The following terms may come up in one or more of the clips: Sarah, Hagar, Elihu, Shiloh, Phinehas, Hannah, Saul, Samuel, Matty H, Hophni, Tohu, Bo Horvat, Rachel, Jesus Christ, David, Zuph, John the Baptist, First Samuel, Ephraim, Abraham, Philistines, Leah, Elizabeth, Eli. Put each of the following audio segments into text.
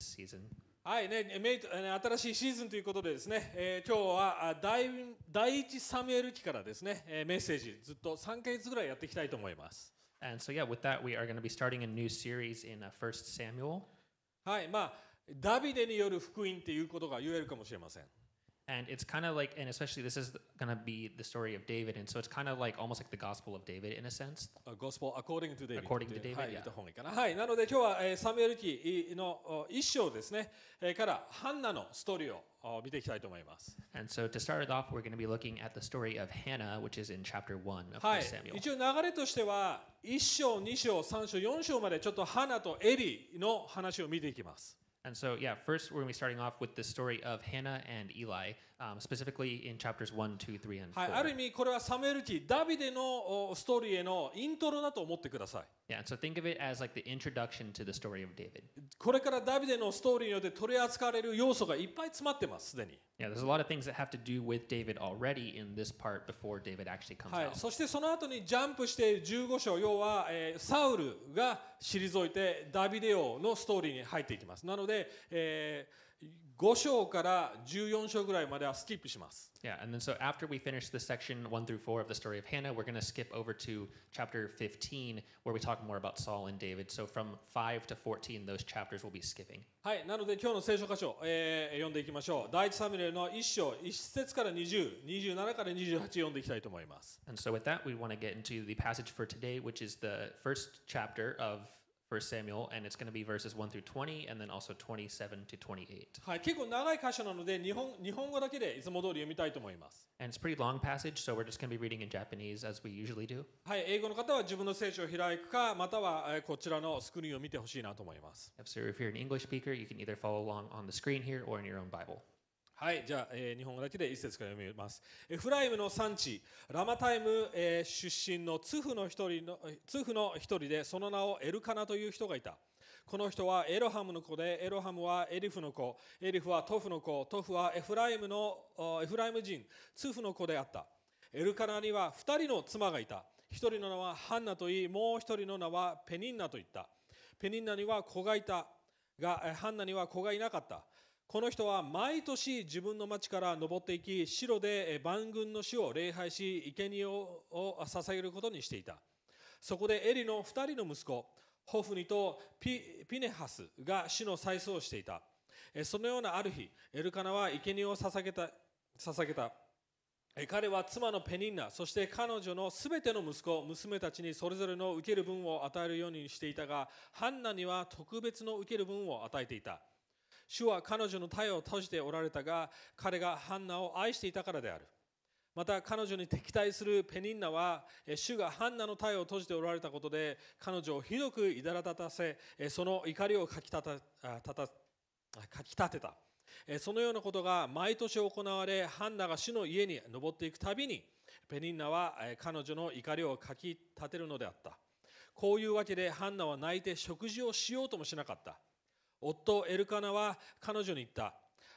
season. はいね、新しいシーズンということでですね、今日は第一サムエル記からですね、メッセージずっと3ヶ月ぐらいやっていきたいと思います。And so yeah, with that we are going to be starting a new series in First Samuel. はい、まあダビデによる福音っていうことが言えるかもしれません。And it's kind of like, and especially this is going to be the story of David, and so it's kind of like almost like the Gospel of David in a sense. Gospel according to David. According to David. はい、言った方がいいかな。はい、なので今日はサムエル記の一章ですね、からハンナのストーリーを見ていきたいと思います。And so to start it off, we're going to be looking at the story of Hannah, which is in chapter 1 of First Samuel. はい、一応流れとしては1章、2章、3章、4章までちょっとハナとエリの話を見ていきます。And so, yeah, first we're going to be starting off with the story of Hannah and Eli, specifically in chapters 1, 2, 3, and 4. はい、ある意味これはサムエル記ダビデのストーリーへのイントロだと思ってください。Yeah, so think of it as like the introduction to the story of David. これからダビデのストーリーによって取り扱われる要素がいっぱい詰まってます、すでに。Yeah, there's a lot of things that have to do with David already in this part before David actually comes out. そしてその後にジャンプして15章、要はサウルが退いてダビデ王のストーリーに入っていきます。なので、5章から14章ぐらいまではスキップします。Yeah, and then so after we finish this section 1 through 4 of the story of Hannah, we're going to skip over to chapter 15 where we talk more about Saul and David. So from 5 to 14 those chapters will be skipping. はい、なので今日の聖書箇所、読んでいきましょう。第一サムエルの1章1節から20、27から28読んでいきたいと思います。And so with that we want to get into the passage for today, which is the first chapter of First Samuel, and it's going to be verses 1 through 20 and then also 27 to 28. はい、結構長い箇所なので日本語だけでいつも通り読みたいと思います。And it's a pretty long passage, so we're just going to be reading in Japanese as we usually do. はい、英語の方は自分の聖書を開くか、またはこちらのスクリーンを見てほしいなと思います。So if you're an English speaker, you can either follow along on the screen here or in your own Bible. はい、じゃあ、日本語だけで一節から読みます。エフライムの産地、ラマタイム、出身のツフの一人で、その名をエルカナという人がいた。この人はエロハムの子で、エロハムはエリフの子、エリフはトフの子、トフはエフライム人、ツフの子であった。エルカナには2人の妻がいた。1人の名はハンナといい、もう1人の名はペニンナといった。ペニンナには子がいたが、ハンナには子がいなかった。この人は毎年自分の町から登っていき、シロで万軍の主を礼拝し、生贄を捧げることにしていた。そこでエリの2人の息子、ホフニとピネハスが主の祭祀をしていた。そのようなある日、エルカナは生贄を捧げた。彼は妻のペニンナ、そして彼女のすべての息子、娘たちにそれぞれの受ける分を与えるようにしていたが、ハンナには特別の受ける分を与えていた。主は彼女の体を閉じておられたが、彼がハンナを愛していたからである。また彼女に敵対するペニンナは、主がハンナの体を閉じておられたことで、彼女をひどくいだら立たせ、その怒りをかき立てた。そのようなことが毎年行われ、ハンナが主の家に登っていくたびに、ペニンナは彼女の怒りをかき立てるのであった。こういうわけでハンナは泣いて食事をしようともしなかった。夫エルカナは彼女に言った。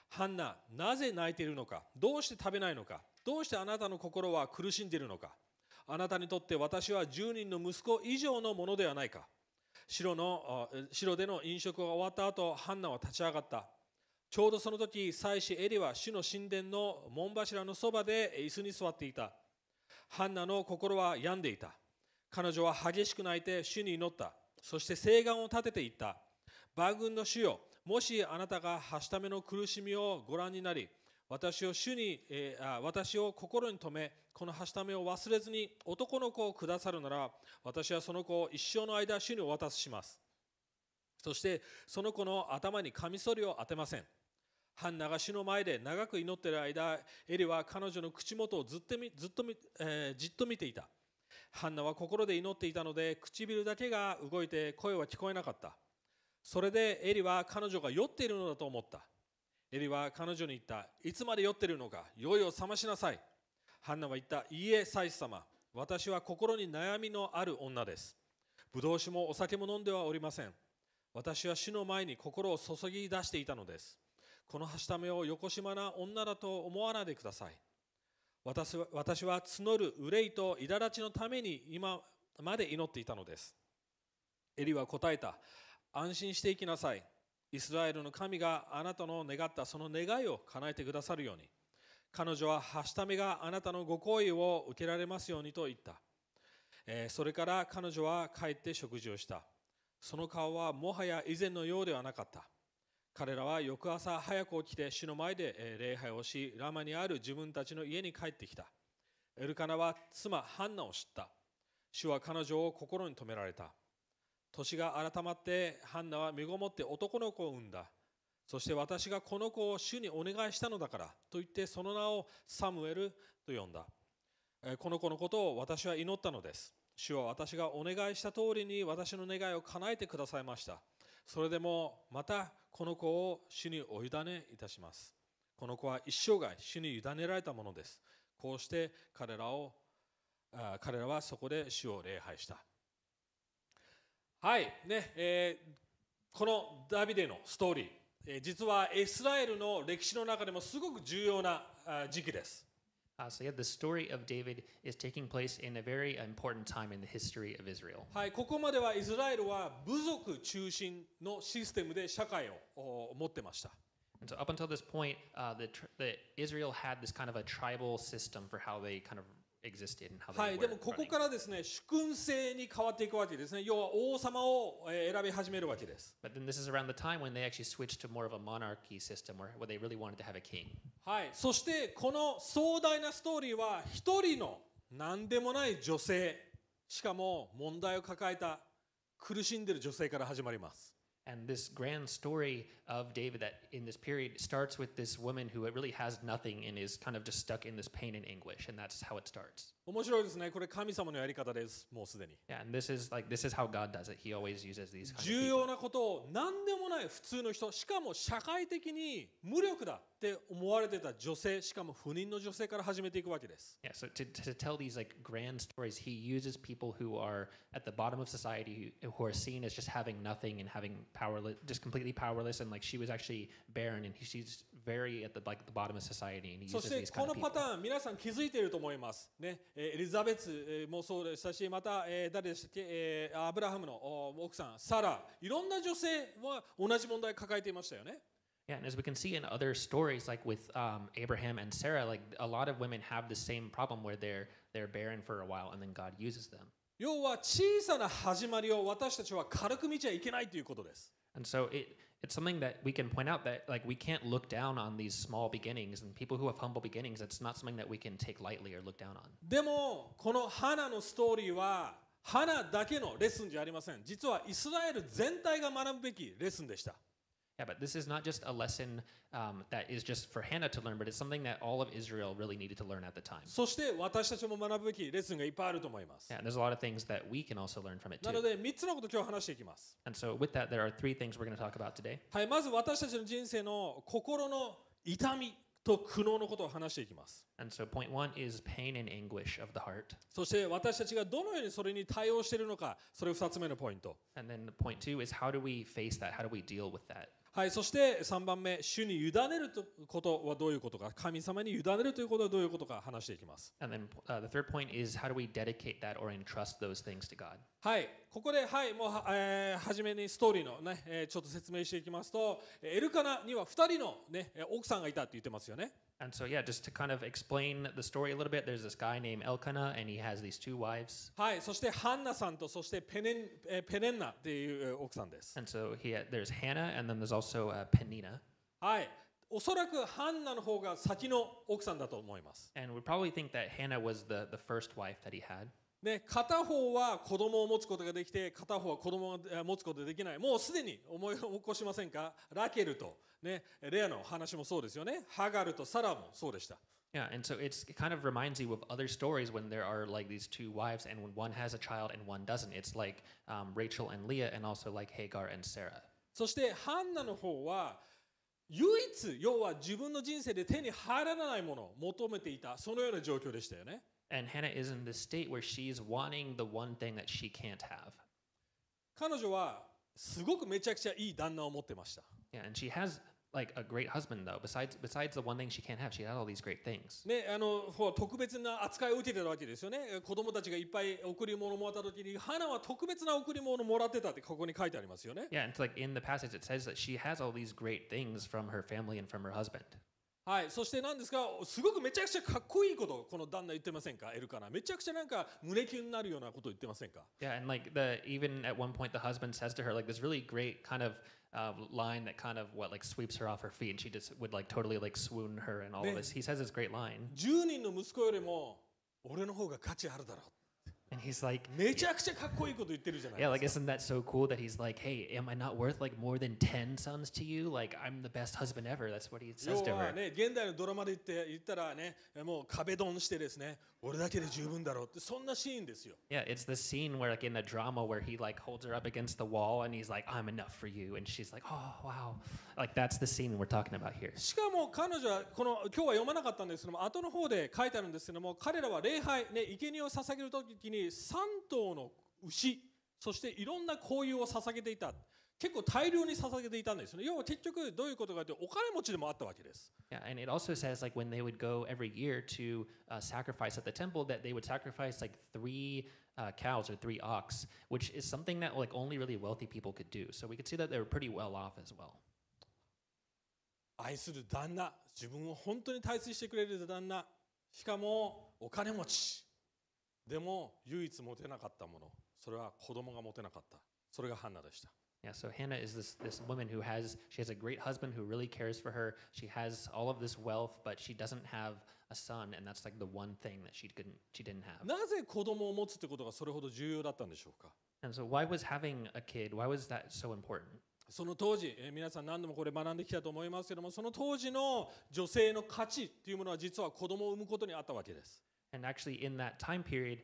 ハンナ、なぜ泣いているのか。どうして食べないのか。どうしてあなたの心は苦しんでいるのか。あなたにとって私は10人の息子以上のものではないか。シロでの飲食が終わった後、ハンナは立ち上がった。ちょうどその時、祭司エリは主の神殿の門柱のそばで椅子に座っていた。ハンナの心は病んでいた。彼女は激しく泣いて主に祈った。そして誓願を立てて言った。万軍の主よ、もしあなたがはしための苦しみをご覧になり、私を心に留め、このはしためを忘れずに男の子をくださるなら、私はその子を一生の間主にお渡しします。そしてその子の頭にカミソリを当てません。ハンナが主の前で長く祈っている間、エリは彼女の口元をじっと見ていた。ハンナは心で祈っていたので、唇だけが動いて声は聞こえなかった。それでエリは彼女が酔っているのだと思った。エリは彼女に言った。いつまで酔っているのか。酔いを覚ましなさい。ハンナは言った。いいえ、祭司様。私は心に悩みのある女です。ブドウ酒もお酒も飲んではおりません。私は主の前に心を注ぎ出していたのです。このはしためをよこしまな女だと思わないでください。私は募る憂いと苛立ちのために今まで祈っていたのです。エリは答えた。安心していきなさい。イスラエルの神があなたの願ったその願いを叶えてくださるように、彼女ははしためがあなたのご好意を受けられますようにと言った。それから彼女は帰って食事をした。その顔はもはや以前のようではなかった。彼らは翌朝早く起きて主の前で礼拝をし、ラマにある自分たちの家に帰ってきた。エルカナは妻ハンナを知った。主は彼女を心に留められた。年が改まってハンナは身ごもって男の子を産んだ。そして私がこの子を主にお願いしたのだからと言ってその名をサムエルと呼んだ。この子のことを私は祈ったのです。主は私がお願いした通りに私の願いを叶えてくださいました。それでもまたこの子を主にお委ねいたします。この子は一生涯主に委ねられたものです。こうして彼らはそこで主を礼拝した。はいね、このダビデのストーリー、実はイスラエルの歴史の中でもすごく重要な時期です。So yeah, the story of David is taking place in a very important time in the history of Israel. はい、ここまではイスラエルは部族中心のシステムで社会を持ってました。And so up until this point, Israel had this kind of a tribal system for how they kind of existed and how they were running. はい、でもここからですね、主君制に変わっていくわけですね。要は王様を選び始めるわけです。But then this is around the time when they actually switched to more of a monarchy system, where they really wanted to have a king. はい、そしてこの壮大なストーリーは一人の何でもない女性、しかも問題を抱えた苦しんでいる女性から始まります。And this grand story of David that in this period starts with this woman who really has nothing and is kind of just stuck in this pain and anguish, and that's how it starts. 面白いですね。これ神様のやり方です。もうすでに。Yeah, and this is how God does it. He always uses these kind of people. 重要なことを何でもない普通の人、しかも社会的に無力だって思われてた女性、しかも不妊の女性から始めていくわけです。Yeah, so to tell these like grand stories, he uses people who are at the bottom of society, who are seen as just having nothing and having powerless, just completely powerless, and like she was actually barren, and she's very at the like the bottom of society, and he uses these kind of people. そしてこのパターン皆さん気づいていると思いますね。エリザベスもそうでしたし、また誰でしたっけ、アブラハムの奥さんサラ、いろんな女性は同じ問題を抱えていましたよね。Yeah, and as we can see in other stories, like with Abraham and Sarah, like a lot of women have the same problem where they're barren for a while, and then God uses them. 要は小さな始まりを私たちは軽く見ちゃいけないということです。And so it's something that we can point out that like we can't look down on these small beginnings and people who have humble beginnings. It's not something that we can take lightly or look down on. でもこのハナのストーリーはハナだけのレッスンじゃありません。実はイスラエル全体が学ぶべきレッスンでした。Yeah, but this is not just a lesson that is just for Hannah to learn, but it's something that all of Israel really needed to learn at the time. そして私たちも学ぶべきレッスンがいっぱいあると思います。Yeah, and there's a lot of things that we can also learn from it too. なので3つのことを今日話していきます。And so with that, there are three things we're going to talk about today. はい、まず私たちの人生の心の痛みと苦悩のことを話していきます。And so point one is pain and anguish of the heart. そして私たちがどのようにそれに対応しているのか、それ2つ目のポイント。And then point two is how do we face that? How do we deal with that?はい、そして3番目、主に委ねることはどういうことか、神様に委ねるということはどういうことか話していきます。And then, the third point is how do we dedicate that or entrust those things to God? はい、ここで、はい、もう、初めにストーリーのね、ちょっと説明していきますと、エルカナには2人のね、奥さんがいたって言ってますよね。And so yeah, just to kind of explain the story a little bit, there's this guy named Elkanah, and he has these two wives. はい、そしてハンナさんとそしてペネンナっていう奥さんです。And so there's Hannah, and then there's also Penina. はい、おそらくハンナの方が先の奥さんだと思います。And we probably think that Hannah was the first wife that he had.ね、片方は子供を持つことができて片方は子供を持つことができない。もうすでに思い起こしませんか？ラケルと、ね、レアの話もそうですよね。ハガルとサラもそうでした。Yeah, and so it kind of reminds you of other stories when there are like these two wives and when one has a child and one doesn't. It's like Rachel and Leah and also like Hagar and Sarah. そしてハンナの方は唯一、要は自分の人生で手に入らないものを求めていた、そのような状況でしたよね。And Hannah is in this state where she's wanting the one thing that she can't have. 彼女はすごくめちゃくちゃいい旦那を持ってました。Yeah, and she has like a great husband though. Besides the one thing she can't have, she had all these great things. ね、特別な扱いを受けてたわけですよね。子供たちがいっぱい贈り物をもらった時に、ハナは特別な贈り物をもらってたってここに書いてありますよね。Yeah, and it's like in the passage it says that she has all these great things from her family and from her husband. はい、そして何ですか、すごくめちゃくちゃかっこいいことをこの旦那言ってませんか、エルカナ。めちゃくちゃなんか胸キュンになるようなことを言ってませんか。Yeah, and like the even at one point the husband says to her like this really great kind of line that kind of what like sweeps her off her feet, and she just would like totally like swoon her and all of this. He says this great line. 10人の息子よりも俺の方が価値あるだろう。And he's like, めちゃくちゃかっこいいこと言ってるじゃないですか。Yeah, like isn't that so cool that he's like, hey, am I not worth like more than 10 sons to you? Like I'm the best husband ever. That's what he says to her. 要はね、現代のドラマで言ったらね、もう壁ドンしてですね、俺だけで十分だろうってそんなシーンですよ。Yeah, it's the scene where like in the drama where he like holds her up against the wall and he's like, I'm enough for you, and she's like, oh wow, like that's the scene we're talking about here. しかも彼女はこの今日は読まなかったんですけども、後の方で書いてあるんですけども、彼らは礼拝ね、生贄を捧げる時に3頭の牛、そしていろんな香油を捧げていた。結構大量に捧げていたんですね。要は結局どういうことかというと、お金持ちでもあったわけです。Yeah, and it also says like when they would go every year to sacrifice at the temple that they would sacrifice like 3 cows or 3 ox, which is something that like only really wealthy people could do. So we could see that they were pretty well off as well. 愛する旦那、自分を本当に大切にしてくれる旦那、しかもお金持ち。でも唯一持てなかったもの、それは子供が持てなかった。それがハンナでした。Yeah, so Hannah is this woman who has a great husband who really cares for her. She has all of this wealth, but she doesn't have a son, and that's like the one thing that she didn't have. なぜ子供を持つってことがそれほど重要だったんでしょうか？ And so why was having a kid? Why was that so important? その当時、皆さん何度もこれ学んできたと思いますけども、その当時の女性の価値っていうものは実は子供を産むことにあったわけです。And actually, in that time period,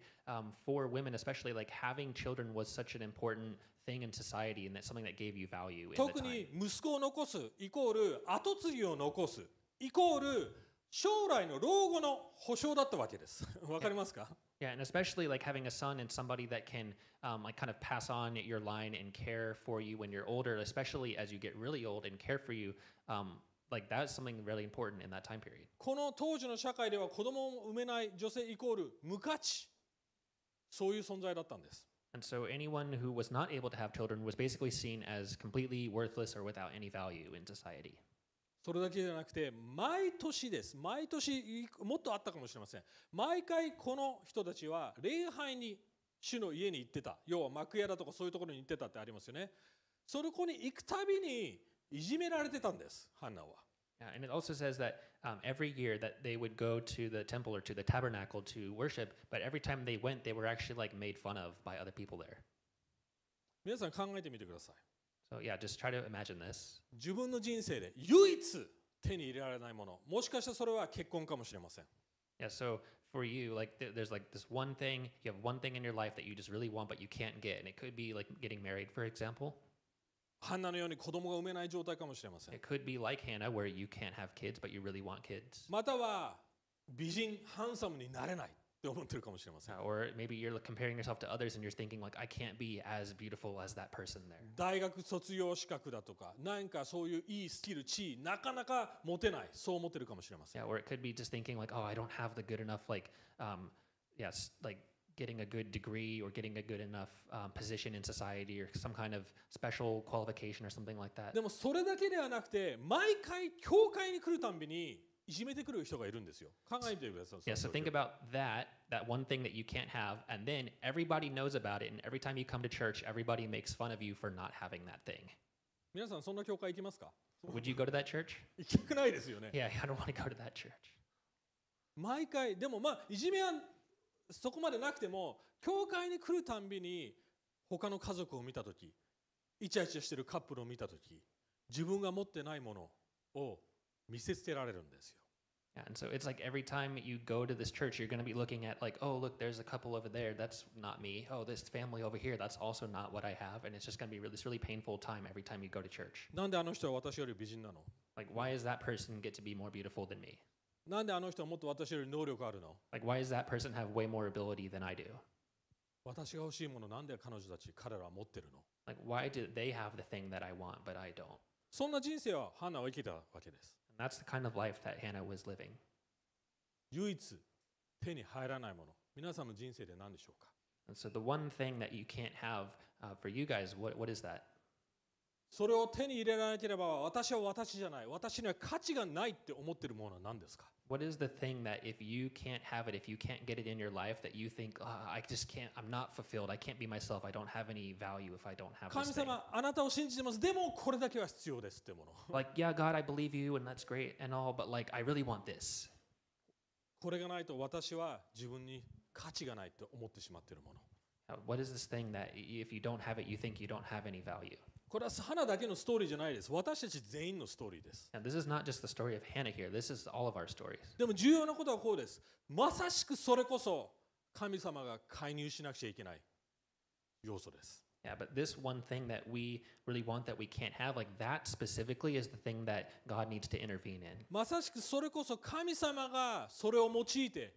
for women especially, like having children was such an important thing in society, and that's something that gave you value. 特に息子を残すイコール後継ぎを残すイコール将来の老後の保証だったわけです。わかりますか？ Yeah, and especially like having a son and somebody that can like kind of pass on your line and care for you when you're older, especially as you get really old and care for you. Like that's something really important in that time period. この当時の社会では子供を産めない女性イコール無価値、そういう存在だったんです。And so anyone who was not able to have children was basically seen as completely worthless or without any value in society. それだけじゃなくて、毎年です。毎年もっとあったかもしれません。毎回この人たちは礼拝に主の家に行ってた。要は幕屋だとかそういうところに行ってたってありますよね。そこに行くたびにいじめられてたんです。ハンナは。Yeah, and it also says that every year that they would go to the temple or to the tabernacle to worship, but every time they went, they were actually like made fun of by other people there. 皆さん考えてみてください。So yeah, just try to imagine this. 自分の人生で唯一手に入れられないもの、もしかしたらそれは結婚かもしれません。Yeah, so for you, like there's like this one thing, you have one thing in your life that you just really want, but you can't get, and it could be like getting married, for example.ハンナのように子供が産めない状態かもしれません。It could be like Hannah, where you can't have kids, but you really want kids. または美人、ハンサムになれないって思ってるかもしれません。Or maybe you're comparing yourself to others and you're thinking like, I can't be as beautiful as that person there. 大学卒業資格だとか、なんかそういういいスキル、地位、なかなか持てない、そう思ってるかもしれません。Yeah, or it could be just thinking like, oh, I don't have the good enough, like, yes, like.Getting a good degree or getting a good enough position in society or some kind of special qualification or something like that. でもそれだけではなくて、毎回教会に来るたんびにいじめてくる人がいるんですよ。考えてください。Yeah, so think about that one thing that you can't have, and then everybody knows about it, and every time you come to church, everybody makes fun of you for not having that thing. 皆さんそんな教会行きますか？ Would you go to that church? 行きたくないですよね。Yeah, I don't want to go to that church. 毎回でもまあいじめは。そこまでなくても、教会に来るたんびに他の家族を見たとき、イチャイチャしてるカップルを見たとき、自分が持ってないものを見せつけられるんですよ。And so it's like every time you go to this church, you're going to be looking at like, oh, look, there's a couple over there. That's not me. Oh, this family over here. That's also not what I have. And it's just going to be really, this really painful time every time you go to church. なんであの人は私より美人なの? Like, why does that person get to be more beautiful than me?なんであの人はもっと私より能力あるの? Like why does that person have way more ability than I do? 私が欲しいものなんで彼女たち彼らは持ってるの? Like why do they have the thing that I want but I don't? そんな人生はハナは生きたわけです。And that's the kind of life that Hannah was living. 唯一手に入らないもの、皆さんの人生で何でしょうか? And so the one thing that you can't have for you guys, what is that? それを手に入れられなければ、私は私じゃない、私には価値がないって思ってるものは何ですか? What is the thing that if you can't have it, if you can't get it in your life, that you think, I just can't, I'm not fulfilled, I can't be myself, I don't have any value if I don't have this thing. 神様、あなたを信じてます。でもこれだけは必要ですってもの。Like, yeah, God, I believe you, and that's great and all, but like, I really want this. これがないと私は自分に価値がないって思ってしまっているもの。What is this thing that if you don't have it, you think you don't have any value? これはハナだけのストーリーじゃないです。私たち全員のストーリーです。And this is not just the story of Hannah here. This is all of our stories. でも重要なことはこうです。まさしくそれこそ神様が介入しなくちゃいけない要素です。Yeah, but this one thing that we really want that we can't have, like that specifically, is the thing that God needs to intervene in. まさしくそれこそ神様がそれを用いて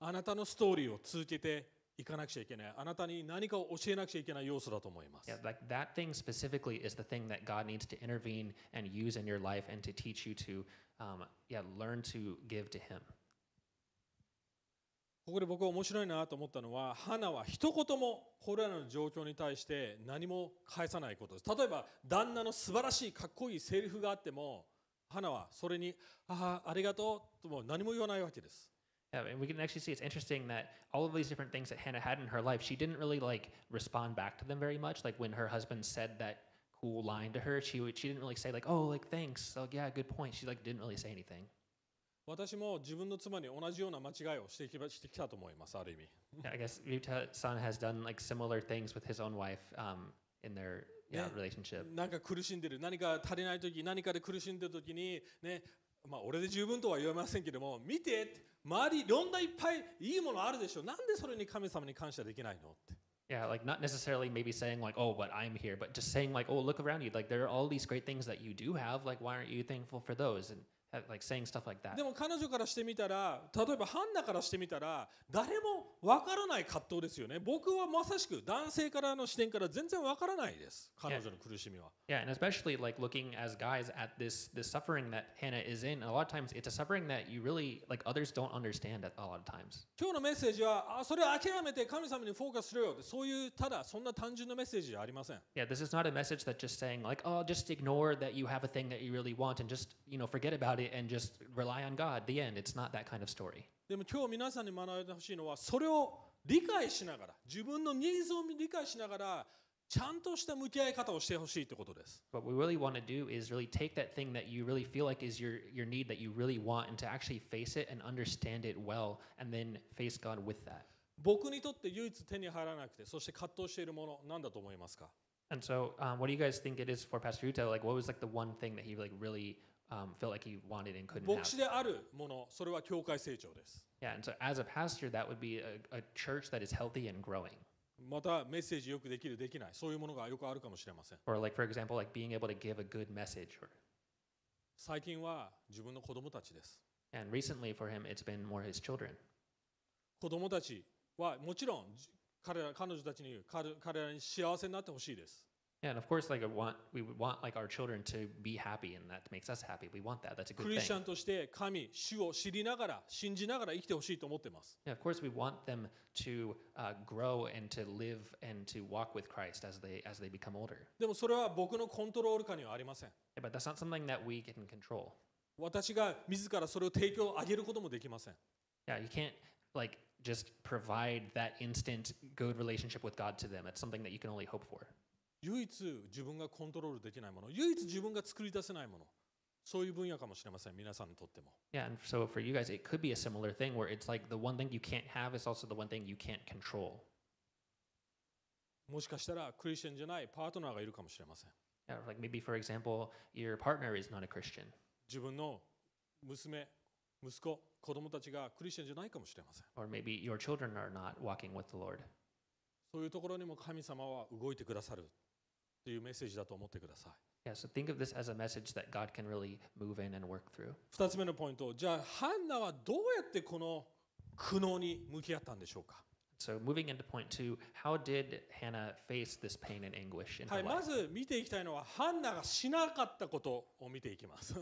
あなたのストーリーを続けて行かなくちゃいけない。あなたに何かを教えなくちゃいけない要素だと思います。Yeah, like that thing specifically is the thing that God needs to intervene and use in your life and to teach you to, learn to give to Him. ここで僕は面白いなと思ったのは、ハナは一言もこれらの状況に対して何も返さないことです。例えば、旦那の素晴らしいかっこいいセリフがあっても、ハナはそれに、ありがとうとも何も言わないわけです。Yeah, and we can actually see it's interesting that all of these different things that Hannah had in her life, she didn't really like respond back to them very much. Like when her husband said that cool line to her, she didn't really say like, oh, like thanks, like yeah, good point. She like didn't really say anything. 私も自分の妻に同じような間違いをしてきたと思います、ある意味。Yeah, I guess Yuta-san has done like similar things with his own wife in their relationship. なんか苦しんでる、何か足りない時、何かで苦しんでる時にね。まあ、俺で十分とは言えませんけども、見て、周り、いろんないっぱいいいものあるでしょ。なんでそれに神様に感謝できないのって。Yeah, like not necessarily maybe saying like, oh, but I'm here, but just saying like, oh, look around you. Like there are all these great things that you do have. Like why aren't you thankful for those? And like saying stuff like that. でも彼女からしてみたら、例えばハンナからしてみたら、誰もわからない葛藤ですよね。僕はまさしく男性からの視点から全然わからないです。彼女の苦しみは。Yeah, and especially like looking as guys at this suffering that Hannah is in, a lot of times it's a suffering that you really like others don't understand at a lot of times. 今日のメッセージは、それ諦めて神様にフォーカスするよってそういうただそんな単純なメッセージじゃありません。Yeah, this is not a message that just saying like, oh, just ignore that you have a thing that you really want and just forget about it.And just rely on God. The end. It's not that kind of story. でも今日皆さんに学んでほしいのは、それを理解しながら、自分のニーズを理解しながら、ちゃんとした向き合い方をしてほしいってことです。What we really want to do is really take that thing that you really feel like is your need that you really want, and to actually face it and understand it well, and then face God with that. 僕にとって唯一手に入らなくて、そして葛藤しているもの、何だと思いますか? And so, what do you guys think it is for Pastor Yuta? Like, what was like the one thing that he like really felt like he wanted and couldn't have. 牧師であるもの、それは教会成長です。Yeah, and so as a pastor, that would be a church that is healthy and growing. またメッセージよくできるできない、そういうものがよくあるかもしれません。Or like for example, like being able to give a good message. 最近は自分の子供たちです。And recently for him, it's been more his children. 子供たちはもちろん彼女たちに彼らに幸せになってほしいです。Yeah, and of course, like we would want like our children to be happy, and that makes us happy. We want that. That's a good thing. クリスチャンとして神、主を知りながら、信じながら生きてほしいと思ってます。Yeah, of course, we want them to grow and to live and to walk with Christ as they become older. でもそれは僕のコントロール下にはありません。Yeah, but that's not something that we can control. 私が自らそれを提供あげることもできません。Yeah, you can't like just provide that instant good relationship with God to them. It's something that you can only hope for.唯一自分がコントロールできないもの、唯一自分が作り出せないもの、そういう分野かもしれません、皆さんにとっても。Yeah, and so for you guys, it could be a similar thing where it's like the one thing you can't have is also the one thing you can't control. もしかしたらクリスチャンじゃないパートナーがいるかもしれません。Yeah, like maybe for example, your partner is not a Christian. 自分の娘、息子、子供たちがクリスチャンじゃないかもしれません。Or maybe your children are not walking with the Lord. そういうところにも神様は動いてくださる。というメッセージだと思ってください。Yeah, so think of this as a message that God can really move in and work through. 2つ目のポイント、じゃあハンナはどうやってこの苦悩に向き合ったんでしょうか? So moving into point 2, how did Hannah face this pain and anguish in her life? まず見ていきたいのはハンナがしなかったことを見ていきます。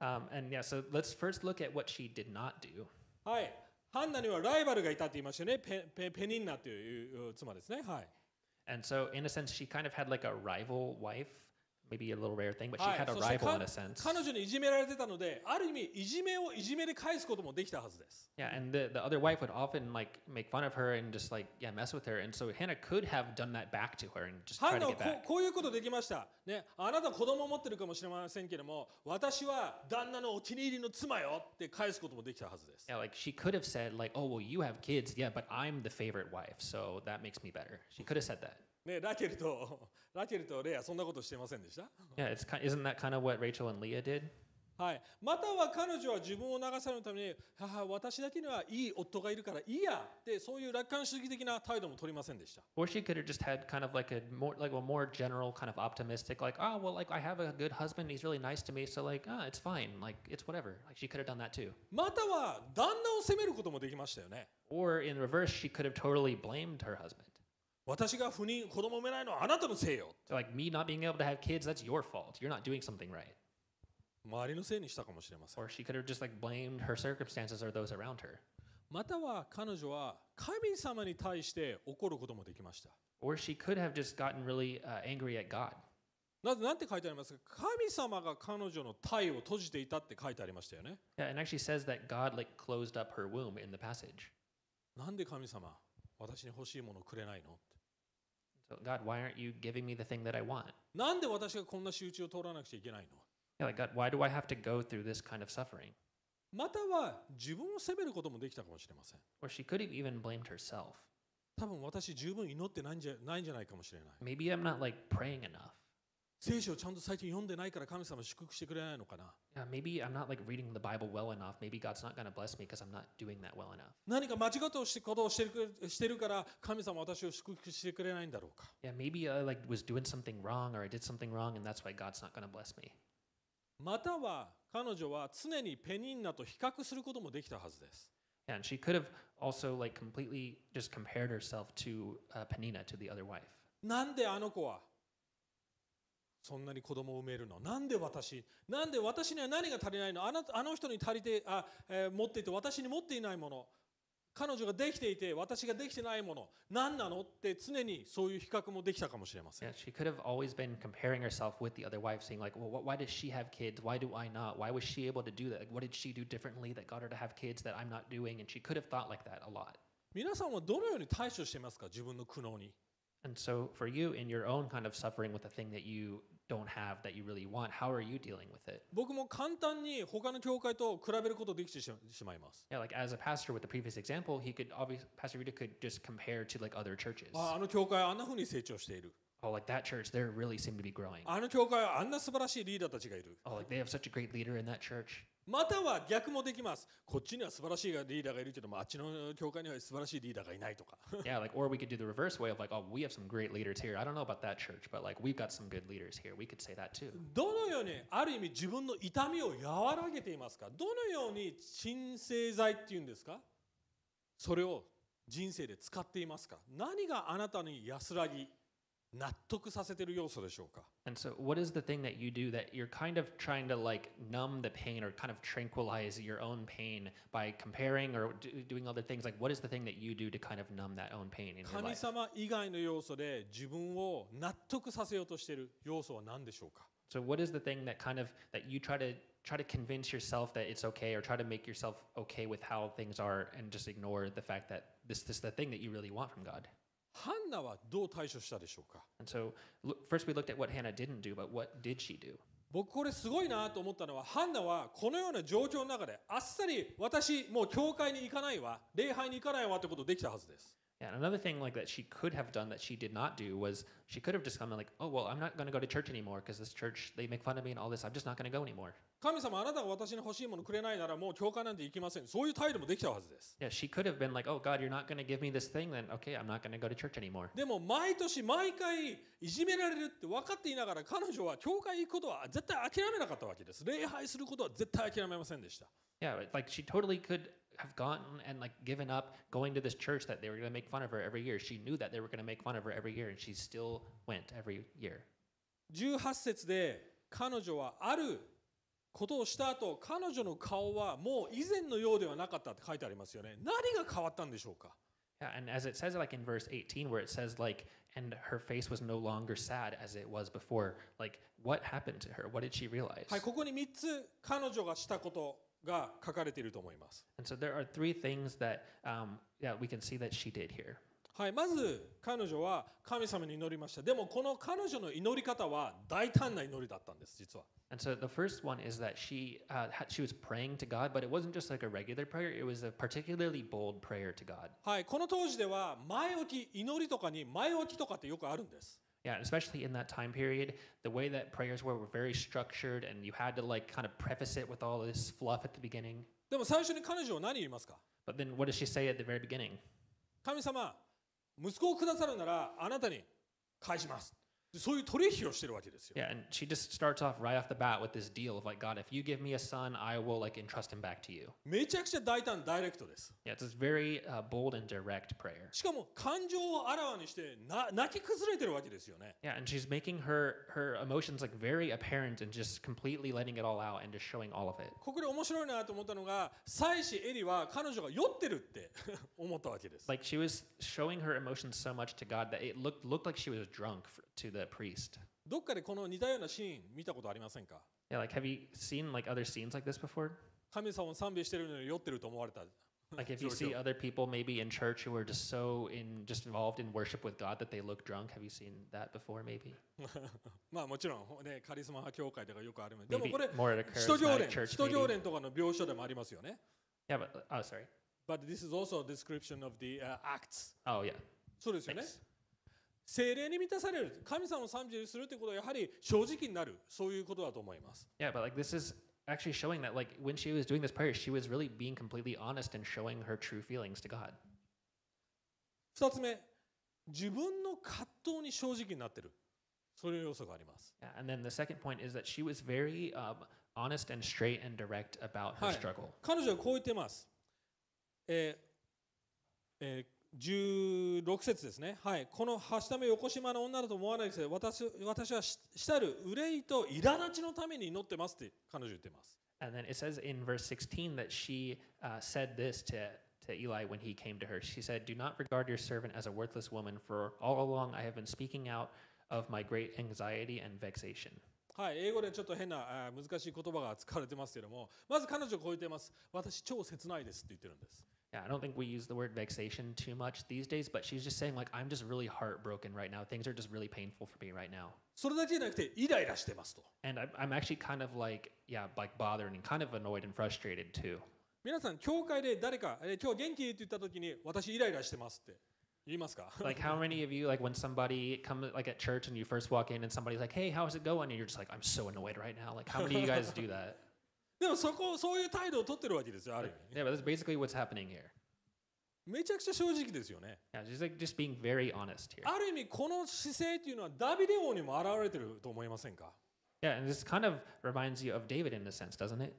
And yeah, so let's first look at what she did not do. はい。 And so, in a sense, she kind of had like a rival wife, maybe a little rare thing, but she had a rival in a sense. Yeah, and the other wife would often like make fun of her and just like mess with her, and so Hannah could have done that back to her and just try to get back. ね、あなた子供を持ってるかもしれませんけども、私は旦那のお気に入りの妻よって返すこともできたはずです。 Yeah, like she could have said like, oh well, you have kids, yeah, but I'm the favorite wife, so that makes me better. She could have said that. ね、ラケルとレアそんなことしてませんでした? Yeah, isn't that kind of what Rachel and Leah did? はい。または彼女は自分を流されるために、私だけにはいい夫がいるからいいやってそういう楽観主義的な態度も取りませんでした。 Or she could have just had kind of like a more general kind of optimistic like, oh well, like I have a good husband, he's really nice to me, so like, ah, it's fine, like it's whatever. Like she could have done that too. または旦那を責めることもできましたよね。 Or in reverse, she could have totally blamed her husband. 私が子供産めないのはあなたのせいよ。 Like me not being able to have kids, that's your fault. You're not doing something right. 周りのせいにしたかもしれません。 Or she could have just like blamed her circumstances or those around her. または彼女は神様に対して怒ることもできました。 Or she could have just gotten really angry at God. なぜなんて書いてありますか？神様が彼女の胎を閉じていたって書いてありましたよね。 Yeah, and actually says that God like closed up her womb in the passage. なんで神様、私に欲しいものをくれないの？ God, why aren't you giving me the thing that I want? なんで私がこんな仕打ちを通らなくちゃいけないの？ Yeah, like God, why do I have to go through this kind of suffering? または自分を責めることもできたかもしれません。 Or she could have even blamed herself. 多分私十分祈ってないんじゃないかもしれない。 Maybe I'm not like praying enough. 聖書をちゃんと最近読んでないから神様祝福してくれないのかな。 Yeah, maybe I'm not like reading the Bible well enough. Maybe God's not going to bless me because I'm not doing that well enough. 何か間違ったことをしてるから神様私を祝福してくれないんだろうか。 Yeah, maybe I like was doing something wrong or I did something wrong and that's why God's not going to bless me. または彼女は常にペニンナと比較することもできたはずです。 And she could have also like completely just compared herself to Penina, to the other wife. なんであの子はそんなに子供を産めるの？なんで私には何が足りないの？あの人に足りて持っていて私に持っていないもの、彼女ができていて私ができてないもの、何なのって常にそういう比較もできたかもしれません。 Yeah, she could have always been comparing herself with the other wife, saying like, well, why does she have kids? Why do I not? Why was she able to do that? Like, what did she do differently that got her to have kids that I'm not doing? And she could have thought like that a lot. 皆さんはどのように対処してますか？自分の苦悩に。 And so for you, in your own kind of suffering with the thing that you don't have, that you really want, how are you dealing with it? 僕も簡単に他の教会と比べることできてしまいます。 Yeah, like as a pastor with the previous example, he could obviously, Pastor Rita could just compare to like other churches. あの教会あんな風に成長している。 Oh, like that church, they really seem to be growing. あの教会あんな素晴らしいリーダーたちがいる。 Oh, like they have such a great leader in that church. または逆もできます。こっちには素晴らしいリーダーがいるけども、あっちの教会には素晴らしいリーダーがいないとか。 Yeah, like or we could do the reverse way of like, oh, we have some great leaders here. I don't know about that church, but like we've got some good leaders here. We could say that too. どのようにある意味自分の痛みを和らげていますか？どのように鎮静剤っていうんですか？それを人生で使っていますか？何があなたに安らぎ 納得させてる要素でしょうか。 And so what is the thing that you do that you're kind of trying to like numb the pain or kind of tranquilize your own pain by comparing or doing other things? Like what is the thing that you do to kind of numb that own pain in your life? 神様以外の要素で自分を納得させようとしている要素は何でしょうか。 So what is the thing that kind of that you try to convince yourself that it's okay or try to make yourself okay with how things are and just ignore the fact that this is the thing that you really want from God? ハンナはどう対処したでしょうか。 And so first we looked at what Hannah didn't do, but what did she do? 僕これすごいなと思ったのは、ハンナはこのような状況の中であっさり私もう教会に行かないわ、礼拝に行かないわってことできたはずです。 And another thing like that she could have done that she did not do was she could have just come and like, oh well, I'm not going to go to church anymore because this church they make fun of me and all this. I'm just not going to go anymore. 神様、あなたが私に欲しいものくれないならもう教会なんて行きません。そういう態度もできたはずです。 Yeah, she could have been like, oh God, you're not going to give me this thing, then okay, I'm not going to go to church anymore. でも毎年毎回いじめられるって分かっていながら彼女は教会行くことは絶対諦めなかったわけです。礼拝することは絶対諦めませんでした。 Yeah, like she totally could have gone and like given up going to this church that they were going to make fun of her every year. She knew that they were going to make fun of her every year, and she still went every year. 18節で彼女はあることをした後、彼女の顔はもう以前のようではなかったって書いてありますよね。何が変わったんでしょうか? Yeah, and as it says like in verse 18 where it says like, and her face was no longer sad as it was before. Like, what happened to her? What did she realize? はい、ここに3つ彼女がしたことが書かれていると思います。And so there are three things that we can see that she did here. はい、まず彼女は神様に祈りました。でもこの彼女の祈り方は大胆な祈りだったんです、実は。And so the first one is that she was praying to God, but it wasn't just like a regular prayer, it was a particularly bold prayer to God. はい、この当時では前置き、祈りとかに前置きとかってよくあるんです。Yeah, especially in that time period, the way that prayers were very structured, and you had to like kind of preface it with all this fluff at the beginning. でも最初に彼女は何言いますか? But then what does she say at the very beginning? 神様、息子をくださるならあなたに返します。そういう取引をしてるわけですよ。Yeah, and she just starts off right off the bat with this deal of like, God, if you give me a son, I will like entrust him back to you. めちゃくちゃ大胆ダイレクトです。Yeah, it's a very bold and direct prayer. しかも感情をあらわにして泣き崩れてるわけですよね。Yeah, and she's making her emotions like very apparent and just completely letting it all out and just showing all of it. ここで面白いなと思ったのが、妻子エリは彼女が酔ってるって思ったわけです。Like she was showing her emotions so much to God that it looked like she was drunk to the priest. どっかでこの似たようなシーン見たことありませんか? Yeah, like have you seen like other scenes like this before? 神様を賛美してるのに酔ってると思われた。Like if you see other people maybe in church who are just so involved in worship with God that they look drunk, have you seen that before maybe? まあもちろんね、カリスマ派教会とかよくある。でもこれ使徒行伝とかの描写でもありますよね。Yeah, but oh sorry. But this is also a description of the acts. Oh yeah. そうですよね。聖霊に満たされる、神様を賛美するということはやはり正直になる、そういうことだと思います。Yeah, but like this is actually showing that like when she was doing this prayer, she was really being completely honest and showing her true feelings to God. 2つ目、自分の葛藤に正直になっている、そういう要素があります。Yeah, and then the second point is that she was very honest and straight and direct about her struggle. はい、彼女はこう言ってます。16節ですね。はい、このはしためよこしまな女だと思わないです。私はしたる憂いと苛立ちのために祈ってますって彼女言ってます。And then it says in verse 16 that she said this to Eli when he came to her. She said, "Do not regard your servant as a worthless woman, for all along I have been speaking out of my great anxiety and vexation." はい、英語でちょっと変な難しい言葉が使われてますけども、まず彼女こう言ってます。私超切ないですって言ってるんです。Yeah, I don't think we use the word vexation too much these days, but she's just saying like, I'm just really heartbroken right now. Things are just really painful for me right now. それだけじゃなくてイライラしてますと。And I'm actually kind of like, yeah, like bothered and kind of annoyed and frustrated too. 皆さん教会で誰か今日元気って言った時に私イライラしてますって言いますか? Like how many of you like when somebody comes like at church and you first walk in and somebody's like, hey, how's it going? And you're just like, I'm so annoyed right now. Like how many of you guys do that? でもそういう態度を取ってるわけですよ、ある意味。Yeah, but that's basically what's happening here. めちゃくちゃ正直ですよね。Yeah, she's like just being very honest here. ある意味この姿勢というのはダビデ王にも現れてると思いませんか? Yeah, and this kind of reminds you of David in a sense, doesn't it?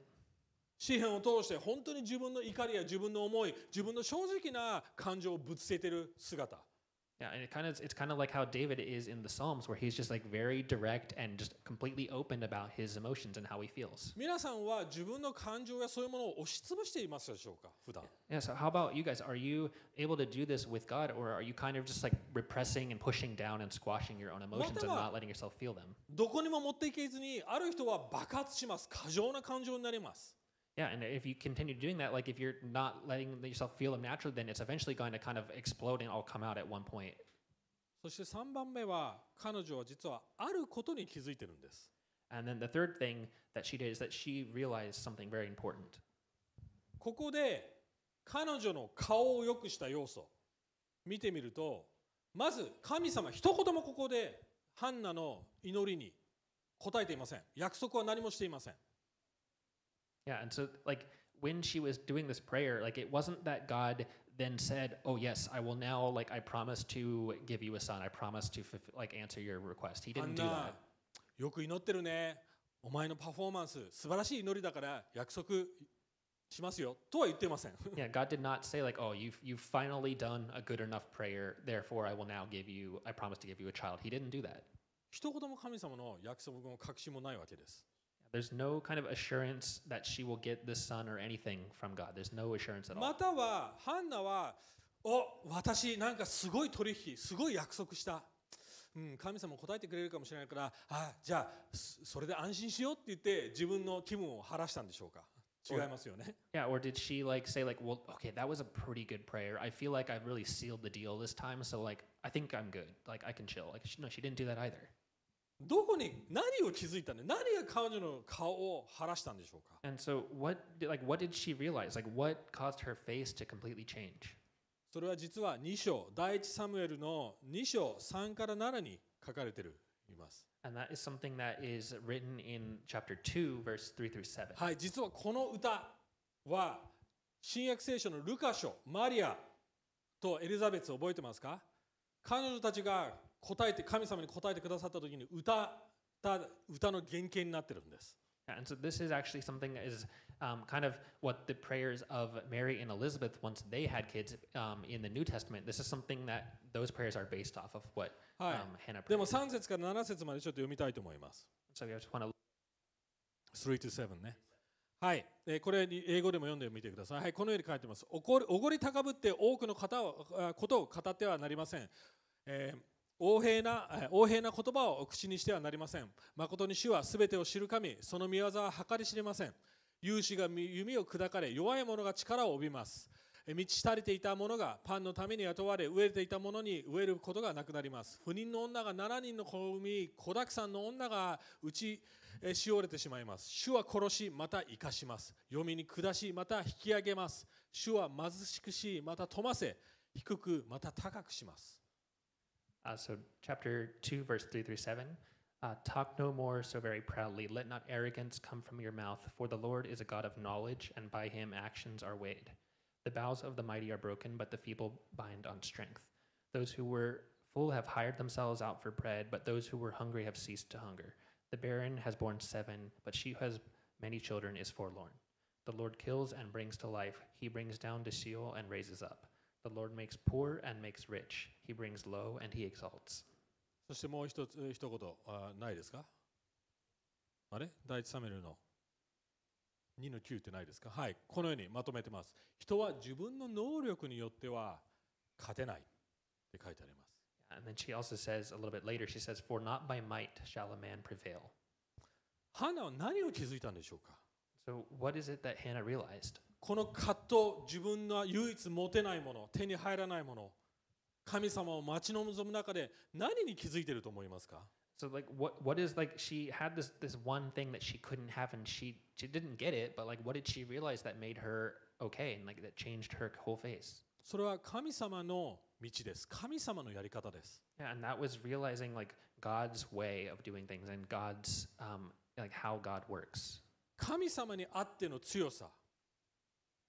詩篇を通して本当に自分の怒りや自分の思い、自分の正直な感情をぶつけてる姿。Yeah, and it's kind of like how David is in the Psalms, where he's just like very direct and just completely open about his emotions and how he feels. 皆さんは自分の感情やそういうものを押しつぶしていますでしょうか、普段。Yeah, so how about you guys? Are you able to do this with God, or are you kind of just like repressing and pushing down and squashing your own emotions and not letting yourself feel them? どこにも持っていけずに、ある人は爆発します。過剰な感情になります。Yeah, and if you continue doing that, like if you're not letting yourself feel them naturally, then it's eventually going to kind of explode and all come out at one point. そして3番目は彼女は実はあることに気づいてるんです。And then the third thing that she did is that she realized something very important. ここで彼女の顔を良くした要素見てみると、まず神様一言もここでハンナの祈りに答えていません。約束は何もしていません。Yeah, and so like when she was doing this prayer, like it wasn't that God then said, "Oh yes, I will now like I promise to give you a son. I promise to like answer your request." He didn't do that. よく祈ってるね。お前のパフォーマンス素晴らしい祈りだから約束しますよとは言ってません。Yeah, God did not say like, oh, you've finally done a good enough prayer, therefore I will now give you, I promise to give you a child. He didn't do that. 一言も神様の約束も確信もないわけです。There's no kind of assurance that she will get this son or anything from God. There's no assurance at all. またはハンナは、お、私なんかすごい取引、すごい約束した。うん、神様答えてくれるかもしれないから、あ、じゃあそれで安心しようって言って自分の気分を晴らしたんでしょうか。違いますよね。Yeah, or did she like say like, well, okay, that was a pretty good prayer. I feel like I've really sealed the deal this time, so like I think I'm good. Like I can chill. Like no, she didn't do that either. どこに何を気づいたの？何が彼女の顔を晴らしたんでしょうか？ And so what did she realize? Like what caused her face to completely change? それは実は2章、第一サムエルの2章3から7に書かれてるいます。And that is something that is written in chapter 2 verse 3 through 7. はい、実はこの歌は新約聖書のルカ書、マリアとエリザベス覚えてますか？彼女たちが答えて神様に答えてくださった時に歌った歌の原型になってるんです。And so this is actually something that is kind of what the prayers of Mary and Elizabeth once they had kids in the New Testament. This is something that those prayers are based off of what Hannah prayed. でも3節から7節までちょっと読みたいと思います。So we just want to 3 to 7ね。はい、これ英語でも読んでみてください。はい、このように書いてます。おごり高ぶって多くのことを語ってはなりません。横柄な言葉を口にしてはなりません。誠に主はすべてを知る神、その御業は計り知れません。勇士が弓を砕かれ、弱い者が力を帯びます。満ち足りていた者がパンのために雇われ、飢えていた者に飢えることがなくなります。不妊の女が7人の子を産み、子だくさんの女が打ちしおれてしまいます。主は殺し、また生かします。読みに下し、また引き上げます。主は貧しくし、また富ませ、低く、また高くします。So chapter 2, verse 3 through 7, talk no more so very proudly. Let not arrogance come from your mouth, for the Lord is a God of knowledge, and by him actions are weighed. The bows of the mighty are broken, but the feeble bind on strength. Those who were full have hired themselves out for bread, but those who were hungry have ceased to hunger. The barren has borne 7, but she who has many children is forlorn. The Lord kills and brings to life. He brings down to Sheol and raises up.The Lord makes poor and makes rich. He brings low and he exalts. そしてもう一言ないですか？あれ？第一サムエルの2の9ってないですか？はい、このようにまとめてます。人は自分の能力によっては勝てないって書いてあります。And then she also says a little bit later, she says, "For not by might shall a man prevail." ハナは何を気づいたんでしょうか？ So what is it that Hannah realized?この葛藤、自分の唯一持てないもの、手に入らないもの、神様を待ち望む中で何に気づいていると思いますか？ So like what is like she had this one thing that she couldn't have and she didn't get it, but like what did she realize that made her okay and like that changed her whole face? それは神様の道です。神様のやり方です。Yeah, and that was realizing like God's way of doing things and God's like how God works. 神様にあっての強さ。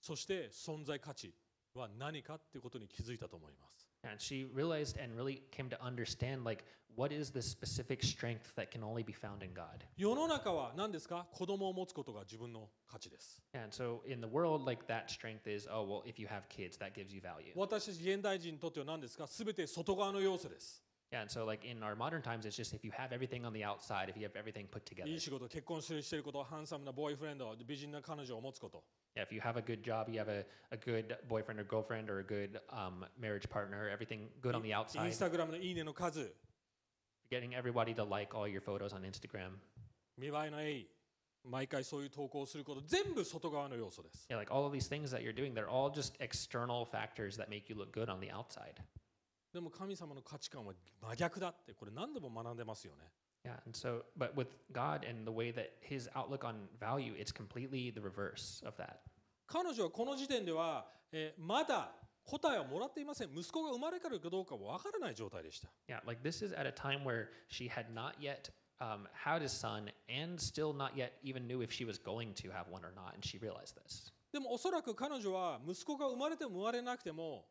そして存在価値は何かっていうことに気づいたと思います。And she realized and really came to understand like what is the specific strength that can only be found in God. 世の中は何ですか？子供を持つことが自分の価値です。And so in the world like that strength is oh well if you have kids that gives you value. 私たち現代人にとっては何ですか？すべて外側の要素です。Yeah, and so like in our modern times, it's just if you have everything on the outside, if you have everything put together. いい仕事、結婚していること、ハンサムなボーイフレンド、美人な彼女を持つこと。Yeah, if you have a good job, you have a good boyfriend or girlfriend or a good marriage partner, everything good on the outside. Instagram のいいねの数。Getting everybody to like all your photos on Instagram. 見栄えのいい。毎回そういう投稿をすること、全部外側の要素です。Yeah, like all of these things that you're doing, they're all just external factors that make you look good on the outside.でも神様の価値観は真逆だってこれ何度も学んでますよね。Yeah, and so, but with God and the way that His outlook on value, it's completely the reverse of that. 彼女はこの時点では、まだ答えをもらっていません。息子が生まれるかどうかわからない状態でした。Yeah, like this is at a time where she had not yet had a son and still not yet even knew if she was going to have one or not, and she realized this. でもおそらく彼女は息子が生まれても生まれなくても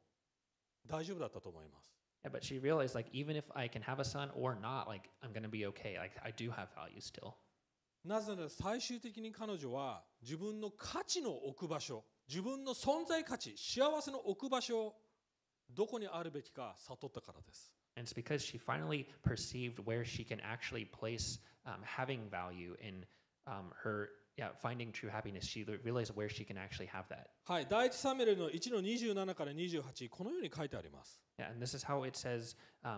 大丈夫だったと思います。Yeah, but she realized, like, even if I can have a son or not, like, I'm gonna be okay. Like, I do have value still. なぜなら最終的に彼女は自分の価値の置く場所自分の存在価値、幸せの置く場所、どこにあるべきか悟ったからです。And it's because she finally perceived where she can actually place having value in her finding true happiness. She realized where she can actually have that. はい、第一サムエルの1の27から28、このように書いてあります。Yeah, and this is how it says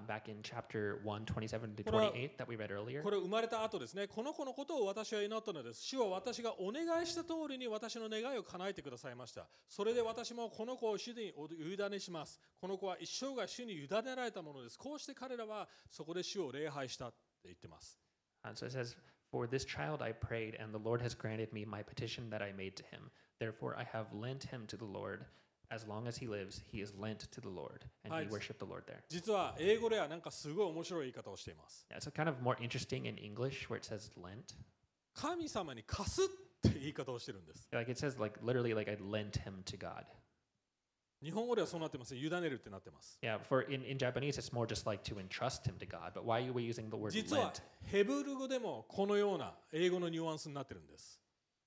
back in chapter 1, 27 to 28 that we read earlier. これ生まれた後ですね。この子のことを私は祈ったのです。主は私がお願いした通りに私の願いを叶えてくださいました。それで私もこの子を主に委ねします。この子は一生涯主に委ねられたものです。こうして彼らはそこで主を礼拝したって言ってます。And so it says, For this child I prayed, and the Lord has granted me my petition that I made to him. Therefore I have lent him to the Lord.As long as he lives, he is lent to the Lord, and he worshipped the Lord there. 実は英語ではなんかすごい面白い言い方をしています。Yeah, it's kind of more interesting in English where it says lent. 神様に貸すって言い方をしてるんです。Like it says, like literally, like I lent him to God. 日本語ではそうなってます。委ねるってなってます。Yeah, for in Japanese, it's more just like to entrust him to God. But why are we using the word lent? 実はヘブル語でもこのような英語のニュアンスになってるんです。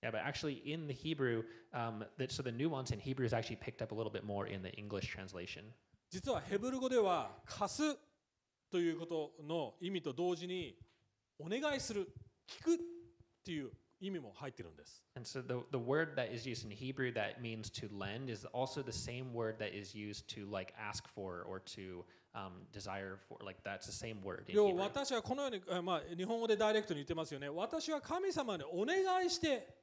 Yeah, but actually in the Hebrew, so the nuance in Hebrew is actually picked up a little bit more in the English translation. 実はヘブル語では貸すということの意味と同時にお願いする、聞くっていう意味も入ってるんです。And so the word that is used in Hebrew that means to lend is also the same word that is used to like ask for or to desire for, like that's the same word in Hebrew. 私はこのように、日本語でダイレクトに言ってますよね。私は神様にお願いして。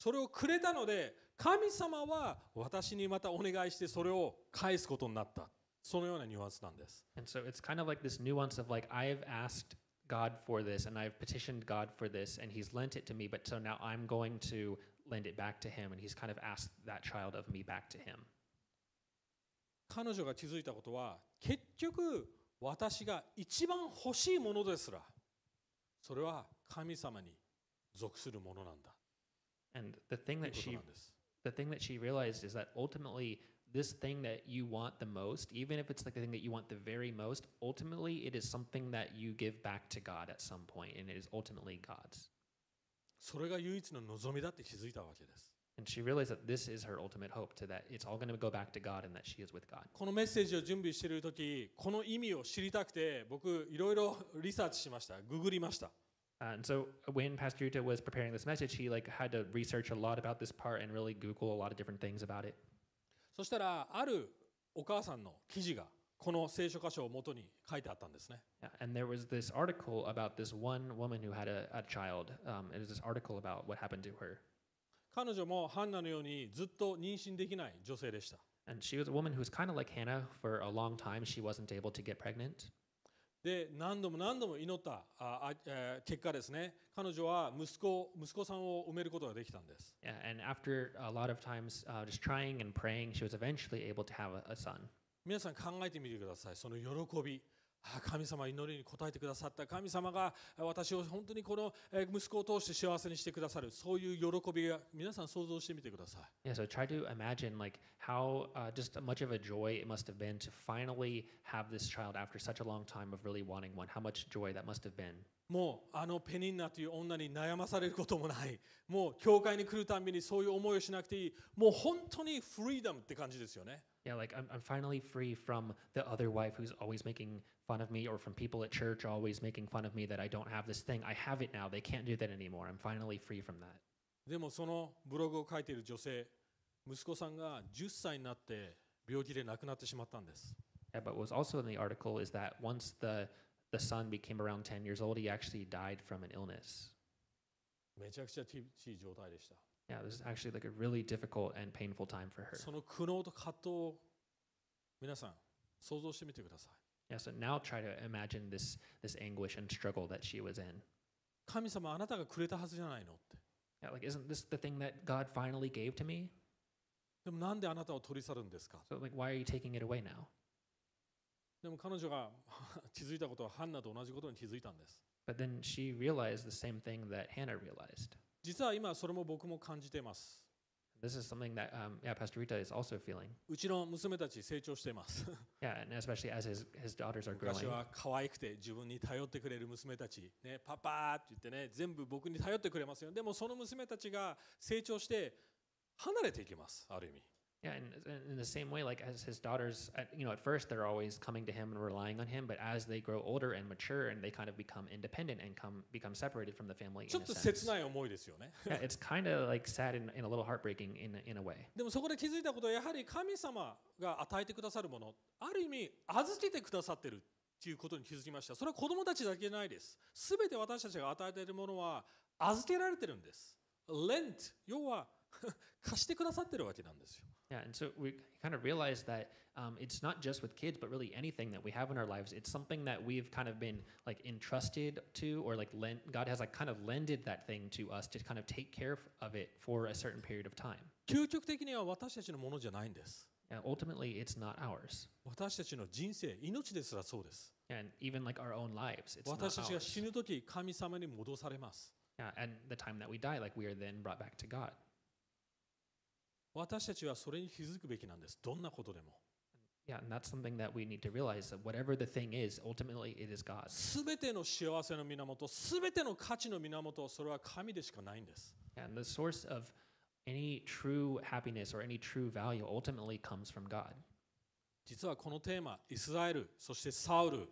それをくれたので、神様は私にまたお願いしてそれを返すことになった。そのようなニュアンスなんです。And so it's kind of like this nuance of like I've asked God for this and I've petitioned God for this and He's lent it to me, but so now I'm going to lend it back to Him and He's kind of asked that child of me back to Him. 彼女が気づいたことは、結局私が一番欲しいものですら、それは神様に属するものなんだ。And the thing that she realized is that ultimately this thing that you want the most, even if it's like the thing that you want the very most, ultimately it is something that you give back to God at some point, and it is ultimately God's. それが唯一の望みだって気づいたわけです。And she realized that this is her ultimate hope, to that it's all going to go back to God and that she is with God. このメッセージを準備している時、この意味を知りたくて、僕いろいろリサーチしました。ググりました。And so when Pastor Yuta was preparing this message, he like had to research a lot about this part and really Google a lot of different things about it. そしたらあるお母さんの記事がこの聖書箇所を元に書いてあったんですね。 And there was this article about this one woman who had a child. It was this article about what happened to her. 彼女もハンナのようにずっと妊娠できない女性でした。 And she was a woman who was kind of like Hannah. For a long time, she wasn't able to get pregnant.で何度も祈った結果ですね、彼女は息子さんを産めることができたんです。Yeah, and after a lot of times just trying and praying, she was eventually able to have a son. 皆さん考えてみてください。その喜び、神様祈りに応えてくださった。神様が私を本当にこの息子を通して幸せにしてくださる。そういう喜びが皆さん想像してみてください。Yeah, so try to imagine like how just much of a joy it must have been to finally have this child after such a long time of really wanting one. How much joy that must have been. もうあのペニンナという女に悩まされることもない。もう教会に来るたびにそういう思いをしなくていい。もう本当にフリーダムって感じですよね。Yeah, like I'm finally free from the other wife who's always making fun of me, or from people at church always making fun of me that I don't have this thing. I have it now. They can't do that anymore. I'm finally free from that. でもそのブログを書いている女性、息子さんが10歳になって病気で亡くなってしまったんです。Yeah, but what was also in the article is that once the son became around 10 years old, he actually died from an illness. めちゃくちゃ厳しい状態でした。Yeah, this is actually like a really difficult and painful time for her. その苦悩と葛藤を皆さん想像してみてください。Yeah, so now try to imagine this anguish and struggle that she was in. 神様あなたがくれたはずじゃないのって。Yeah, like isn't this the thing that God finally gave to me? でもなんであなたを取り去るんですか。So like why are you taking it away now? でも彼女が気づいたことはハンナと同じことに気づいたんです。But then she realized the same thing that Hannah realized.実は今それも僕も感じています。This is something that Pastor Rita is also feeling. うちの娘たち成長しています。Yeah, and especially as his daughters are growing. 昔は可愛くて自分に頼ってくれる娘たち、ね、パパって言ってね、全部僕に頼ってくれますよ。でもその娘たちが成長して離れていきます、ある意味。Yeah, and in the same way, like as his daughters, at first they're always coming to him and relying on him, but as they grow older and mature, and they kind of become independent and become separated from the family. ちょっと切ない思いですよね。Yeah, it's kind of like sad and a little heartbreaking in a way. でもそこで気づいたことはやはり神様が与えてくださるもの、ある意味預けてくださってるということに気づきました。それは子供たちだけじゃないです。すべて私たちが与えているものは預けられてるんです。Lent、要は貸してくださってるわけなんですよ。Yeah, and so we kind of realize that it's not just with kids, but really anything that we have in our lives. It's something that we've kind of been like entrusted to, or like God has like kind of lended that thing to us to kind of take care of it for a certain period of time. 究極的には私たちのものじゃないんです。Yeah, ultimately, it's not ours. 私たちの人生、命ですらそうです。And even like our own lives, it's not ours. 私たちが死ぬとき、神様に戻されます。Yeah, and the time that we die, like we are then brought back to God. 私たちはそれに気づくべきなんです。どんなことでも。Yeah, and that's something that we need to realize that whatever the thing is, ultimately it is God. すべての幸せの源、すべての価値の源、それは神でしかないんです。And the source of any true happiness or any true value ultimately comes from God. 実はこのテーマ、イスラエル、そしてサウル、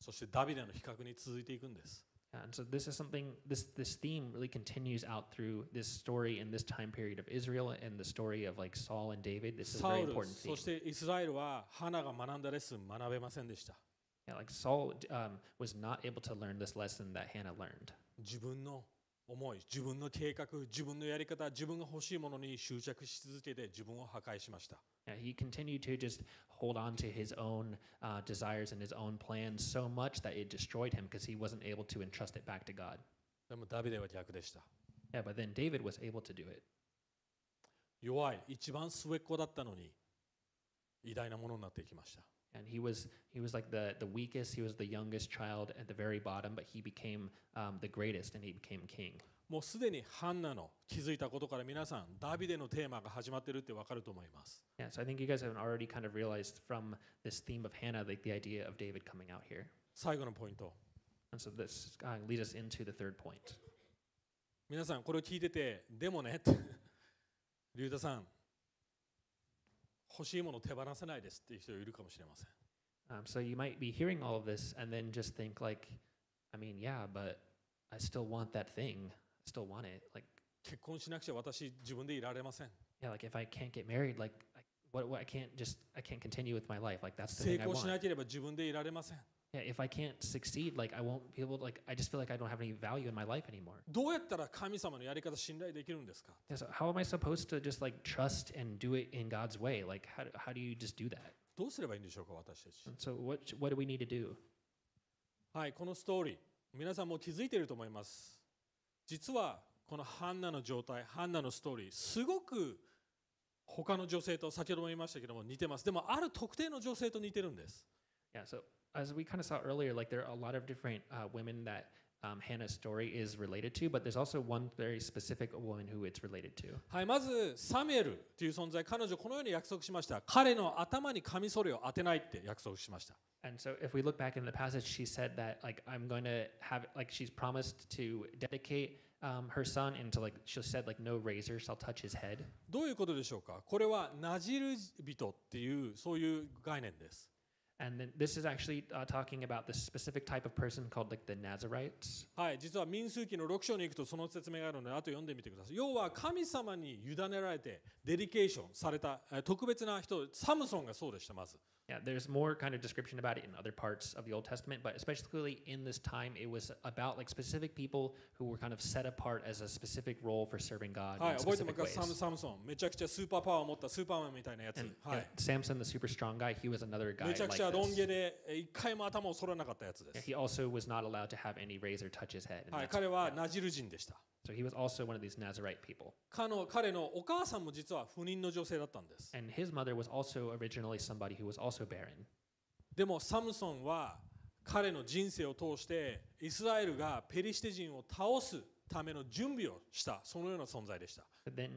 そしてダビデの比較に続いていくんです。And so this is something, this theme really continues out through this story in this time period of Israel and the story of like Saul and David. This is a very important theme. そしてイスラエルはハナが学んだレッスン学べませんでした。 Yeah, like Saul was not able to learn this lesson that Hannah learned. 自分の思い、自分の計画、自分のやり方、自分が欲しいものに執着し続けて自分を破壊しました。Yeah, he continued to just hold on to his own desires and his own plans so much that it destroyed him because he wasn't able to entrust it back to God. でもダビデは逆でした。Yeah, but then David was able to do it. 弱い、一番末っ子だったのに偉大なものになっていきました。And he was like the weakest, he was the youngest child at the very bottom, but he became the greatest and he became king. もうすでにハンナの気づいたことから皆さんダビデのテーマが始まってるってわかると思います。Yeah, so I think you guys have already kind of realized from this theme of Hannah, like the idea of David coming out here. 最後のポイント。And so this leads us into the third point. 皆さんこれを聞いててでもね、龍太さん。欲しいものを手放せないですっていう人いるかもしれません。So you might be hearing all of this and then just think like, I mean, yeah, but I still want that thing. I still want it. Like 結婚しなくちゃ私自分でいられません。Yeah, like if I can't get married, like what I can't continue with my life. Like that's the thing I want. 成功しなければ自分でいられません。Yeah, if I can't succeed, like I won't be able to, like I just feel like I don't have any value in my life anymore. どうやったら神様のやり方信頼できるんですか? Yeah, so how am I supposed to just like trust and do it in God's way? Like how do you just do that? どうすればいいんでしょうか私たち? And so what do we need to do? はい、このストーリー、皆さんも気づいていると思います。実はこのハンナの状態、ハンナのストーリー、すごく他の女性と先ほども言いましたけども似てます。でもある特定の女性と似てるんです。Yeah, so as we kind of saw earlier, like there are a lot of different women that Hannah's story is related to, but there's also one very specific woman who it's related to. はい、まずサムエルという存在、彼女このように約束しました。彼の頭にカミソリを当てないって約束しました。And so if we look back in the passage, she said that like I'm going to have like she's promised to dedicate her son and to like she said like no razor shall touch his head. どういうことでしょうか？これはナジル人っていうそういう概念です。And then this is actually talking about this specific type of person called like the Nazarites. はい、実は民数記の6章に行くとその説明があるので、あと読んでみてください。要は神様に委ねられてデリケーションされた特別な人、サムソンがそうでしたまず。Yeah, there's more kind of description about it in other parts of the Old Testament, but especially in this time, it was about like specific people who were kind of set apart as a specific role for serving God. はい、覚えてますか？Samson、めちゃくちゃスーパーパワーを持ったスーパーマンみたいなやつ。はい。Samson, the super strong guy, he was another guy like this. めちゃくちゃロン毛で一回も頭を剃らなかったやつです。He also was not allowed to have any razor touch his head. はい、彼はナジル人でした。So he was also one of these Nazarite people. 彼のお母さんも実は不妊の女性だったんです。And his mother was also originally somebody who was also barren. でもサムソンは彼の人生を通してイスラエルがペリシテ人を倒すための準備をしたそのような存在でした。But then,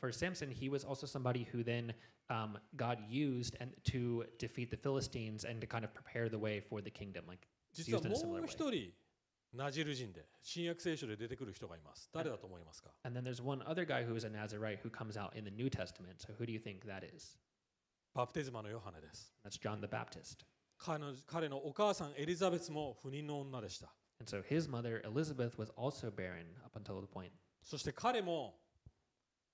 for Samson, he was also somebody who then God used and to defeat the Philistines and to kind of prepare the way for the kingdom, like used in a similar way. 実はもう一人ナジル人で新約聖書で出てくる人がいます。誰だと思いますか? And then there's one other guy who is a Nazarite who comes out in the New Testament. So who do you think that is? バプテスマのヨハネです。That's John the Baptist. 彼のお母さんエリザベスも不妊の女でした。And so his mother Elizabeth was also barren up until the point. そして彼も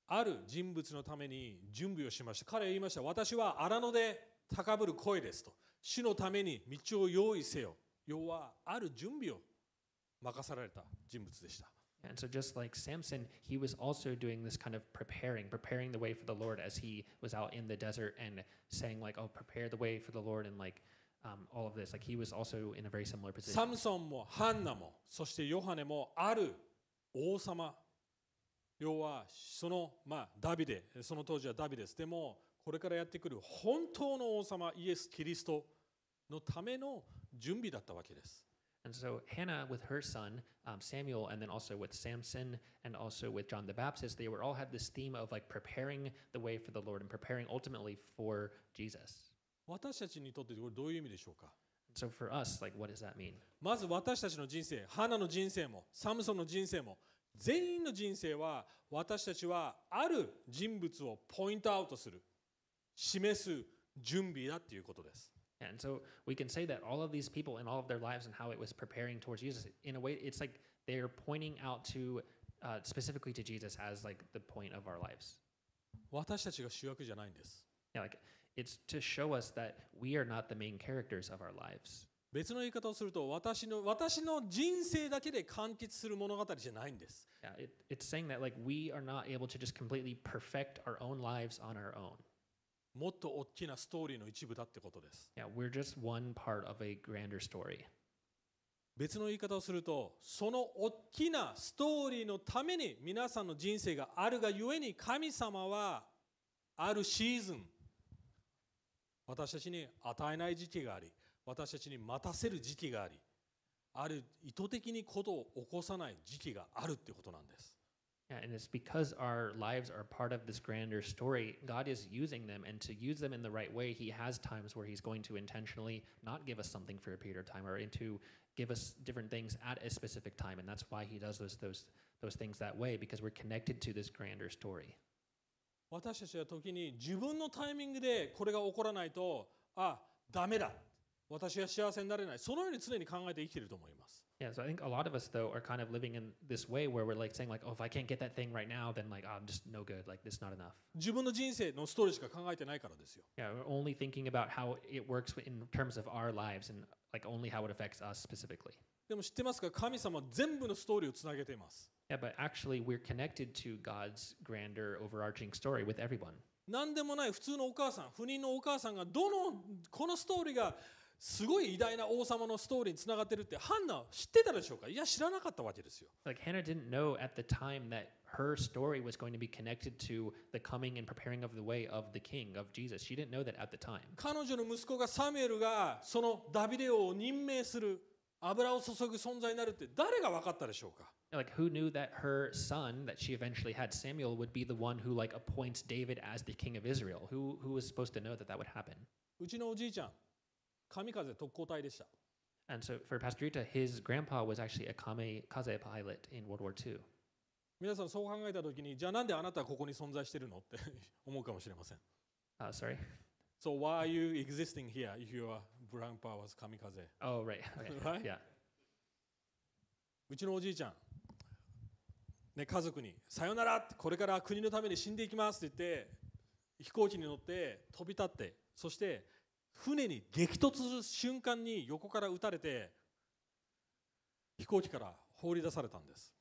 ある人物のために準備をしました。彼は言いました。私は荒野で高ぶる声ですと。主のために道を用意せよ。要はある準備を。And so just like Samson, he was also doing this kind of preparing the way for the Lord as he was out in the desert and saying like, oh, prepare the way for the Lord and like all of this. Like he was also in a very similar position. Samson も Hannah もそしてヨハネもある王様。要はそのダビデ、その当時はダビデです。でもこれからやってくる本当の王様イエス・キリストのための準備だったわけです。And so Hannah with her son Samuel, and then also with Samson, and also with John the Baptist, they were all had this theme of like preparing the way for the Lord and preparing ultimately for Jesus. 私たちにとってこれどういう意味でしょうか? So for us, like what does that mean? まず私たちの人生、Hannahの人生も、Samsonの人生も、全員の人生は私たちはある人物をポイントアウトする、示す準備だっていうことです。And so we can say that all of these people in all of their lives and how it was preparing towards Jesus, in a way, it's like they're pointing out to specifically to Jesus as like the point of our lives. 私たちが主役じゃないんです。 Yeah, like it's to show us that we are not the main characters of our lives. 別の言い方をすると、私の人生だけで完結する物語じゃないんです。 Yeah, it's saying that like we are not able to just completely perfect our own lives on our own.もっと大きなストーリーの一部だってことです。Yeah, we're just one part of a grander story. 別の言い方をすると、その大きなストーリーのために皆さんの人生があるがゆえに神様はあるシーズン、私たちに与えない時期があり、私たちに待たせる時期があり、ある意図的にことを起こさない時期があるってことなんです。Yeah, and it's because our lives are part of this grander story, God is using them, and to use them in the right way, He has times where He's going to intentionally not give us something for a period of time, or to give us different things at a specific time, and that's why He does those things that way, because we're connected to this grander story. 私たちは時に自分のタイミングでこれが起こらないと、あ、ダメだ。私は幸せになれない。そのように常に考えて生きていると思います。Yeah, so I think a lot of us though are kind of living in this way where we're like saying like, oh, if I can't get that thing right now, then like I'm just no good. Like this is not enough. 自分の人生のストーリーしか考えてないからですよ。Yeah, we're only thinking about how it works in terms of our lives and like only how it affects us specifically. でも知ってますか？神様は全部のストーリーをつなげています。Yeah, but actually we're connected to God's grander overarching story with everyone. 何でもない普通のお母さん、不妊のお母さんがこのストーリーがすごい偉大な王様のストーリーにつながってるってハンナ知ってたでしょうか？いや知らなかったわけですよ。Like Hannah didn't know at the time that her story was going to be connected to the coming and preparing of the way of the King of Jesus. She didn't know that at the time. 彼女の息子がサミュエルがそのダビデ王を任命する油を注ぐ存在になるって誰が分かったでしょうか？ Like who knew that her son that she eventually had Samuel would be the one who like appoints David as the king of Israel. Who was supposed to know that that would happen? うちのおじいちゃん。神風特攻隊でした。And so for Pastorita, his grandpa was actually a kamikaze pilot in World War II. 皆さんそう考えたときに、じゃあなんであなたはここに存在してるのって思うかもしれません。Sorry. So why are you existing here if your grandpa was kamikaze? Oh right. Okay. Right? Yeah. うちのおじいちゃん、ね、家族にさよならってこれから国のために死んでいきますって言って飛行機に乗って飛び立ってそして船に激突する瞬間に横から撃たれて飛行機から放り出されたんです。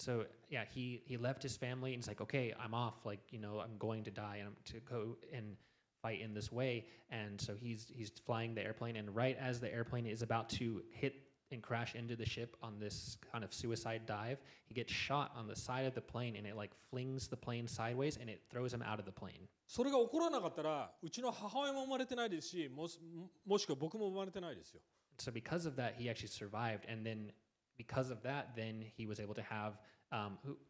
So yeah, he left his family and he's like, okay, I'm off, like you know, I'm going to die and I'm to go and fight in this way. And so he's flying the airplane, and right as the airplane is about to hit and crash into the ship on this kind of suicide dive, he gets shot on the side of the plane, and it like flings the plane sideways, and it throws him out of the plane. それが起こらなかったら、うちの母親も生まれてないですし、もしくは僕も生まれてないですよ。So because of that, he actually survived, and then because of that, then he was able to have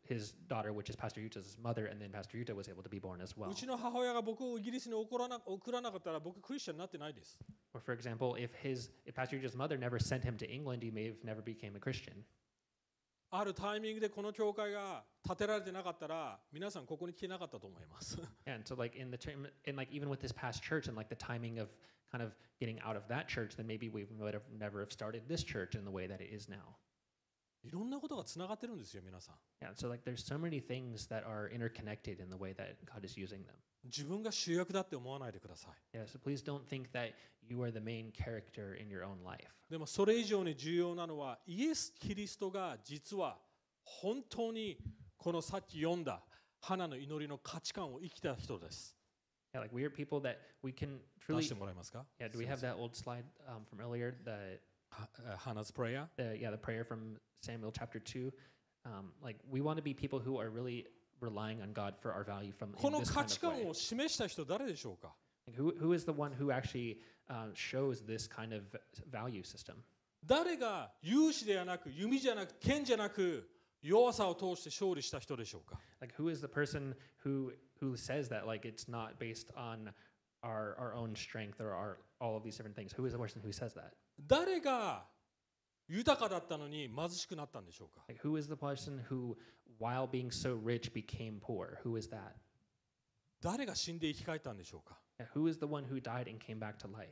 his daughter, which is Pastor Yuta's mother, and then Pastor Yuta was able to be born as well. Or for example, if Pastor Yuta's mother never sent him to England, he may have never became a Christian. あるタイミングでこの教会が建てられてなかったら、皆さんここに来てなかったと思います。And so like in the term, and like even with this past church and like the timing of kind of getting out of that church, then maybe we would have never have started this church in the way that it is now. いろんなことがつながってるんですよ、皆さん。Yeah, so like there's so many things that are interconnected in the way that God is using them. 自分が主役だって思わないでください。Yeah, so please don't think that you are the main character in your own life. でもそれ以上に重要なのは、イエス・キリストが実は本当にこのさっき読んだ花の祈りの価値観を生きた人です。Yeah, like we are people that we can truly. 出してもらえますか? Yeah, do we have that old slide from earlier? The Hannah's prayer. The prayer from Samuel chapter 2. Like we want to be people who are really relying on God for our value from in this kind of way. Like who is the one who actually shows this kind of value system? Like who is the person who says that like it's not based on our own strength or our all of these different things? Who is the person who says that? 誰が豊かだったのに貧しくなったんでしょうか? Like, who is the person who, while being so rich, became poor? Who is that? 誰が死んで生き返ったんでしょうか? Like, who is the one who died and came back to life?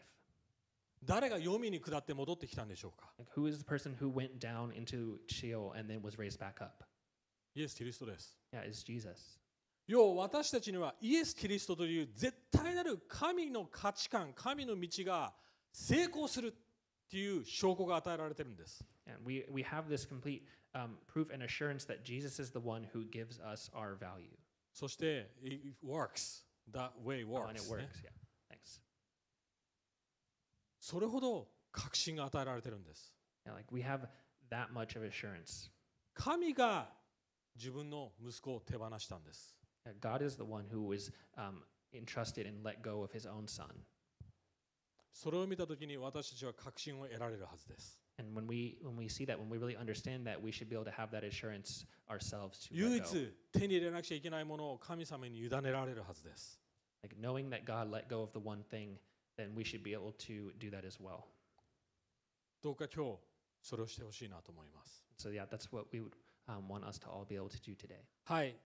誰が黄泉に下って戻ってきたんでしょうか? Like, who is the person who went down into Sheol and then was raised back up? イエス・キリストです。Yeah, it's Jesus. 要は私たちにはイエス・キリストという絶対なる神の価値観、神の道が成功する。And we have this complete proof and assurance that Jesus is the one who gives us our value. そして it works. That way works. Oh, and it works. Yeah. Thanks. それほど確信が与えられてるんです。Yeah, like we have that much of assurance. 神が自分の息子を手放したんです。God is the one who is entrusted and let go of his own son. それを見たときに私たちは確信を得られるはずです。And when we see that, when we really understand that, we should be able to have that assurance ourselves to let go. 唯一手に入れなくちゃいけないものを神様に委ねられるはずです。Like knowing that God let go of the one thing, then we should be able to do that as well. どうか今日それをしてほしいなと思います。So yeah, that's what we would want us to all be able to do today. はい。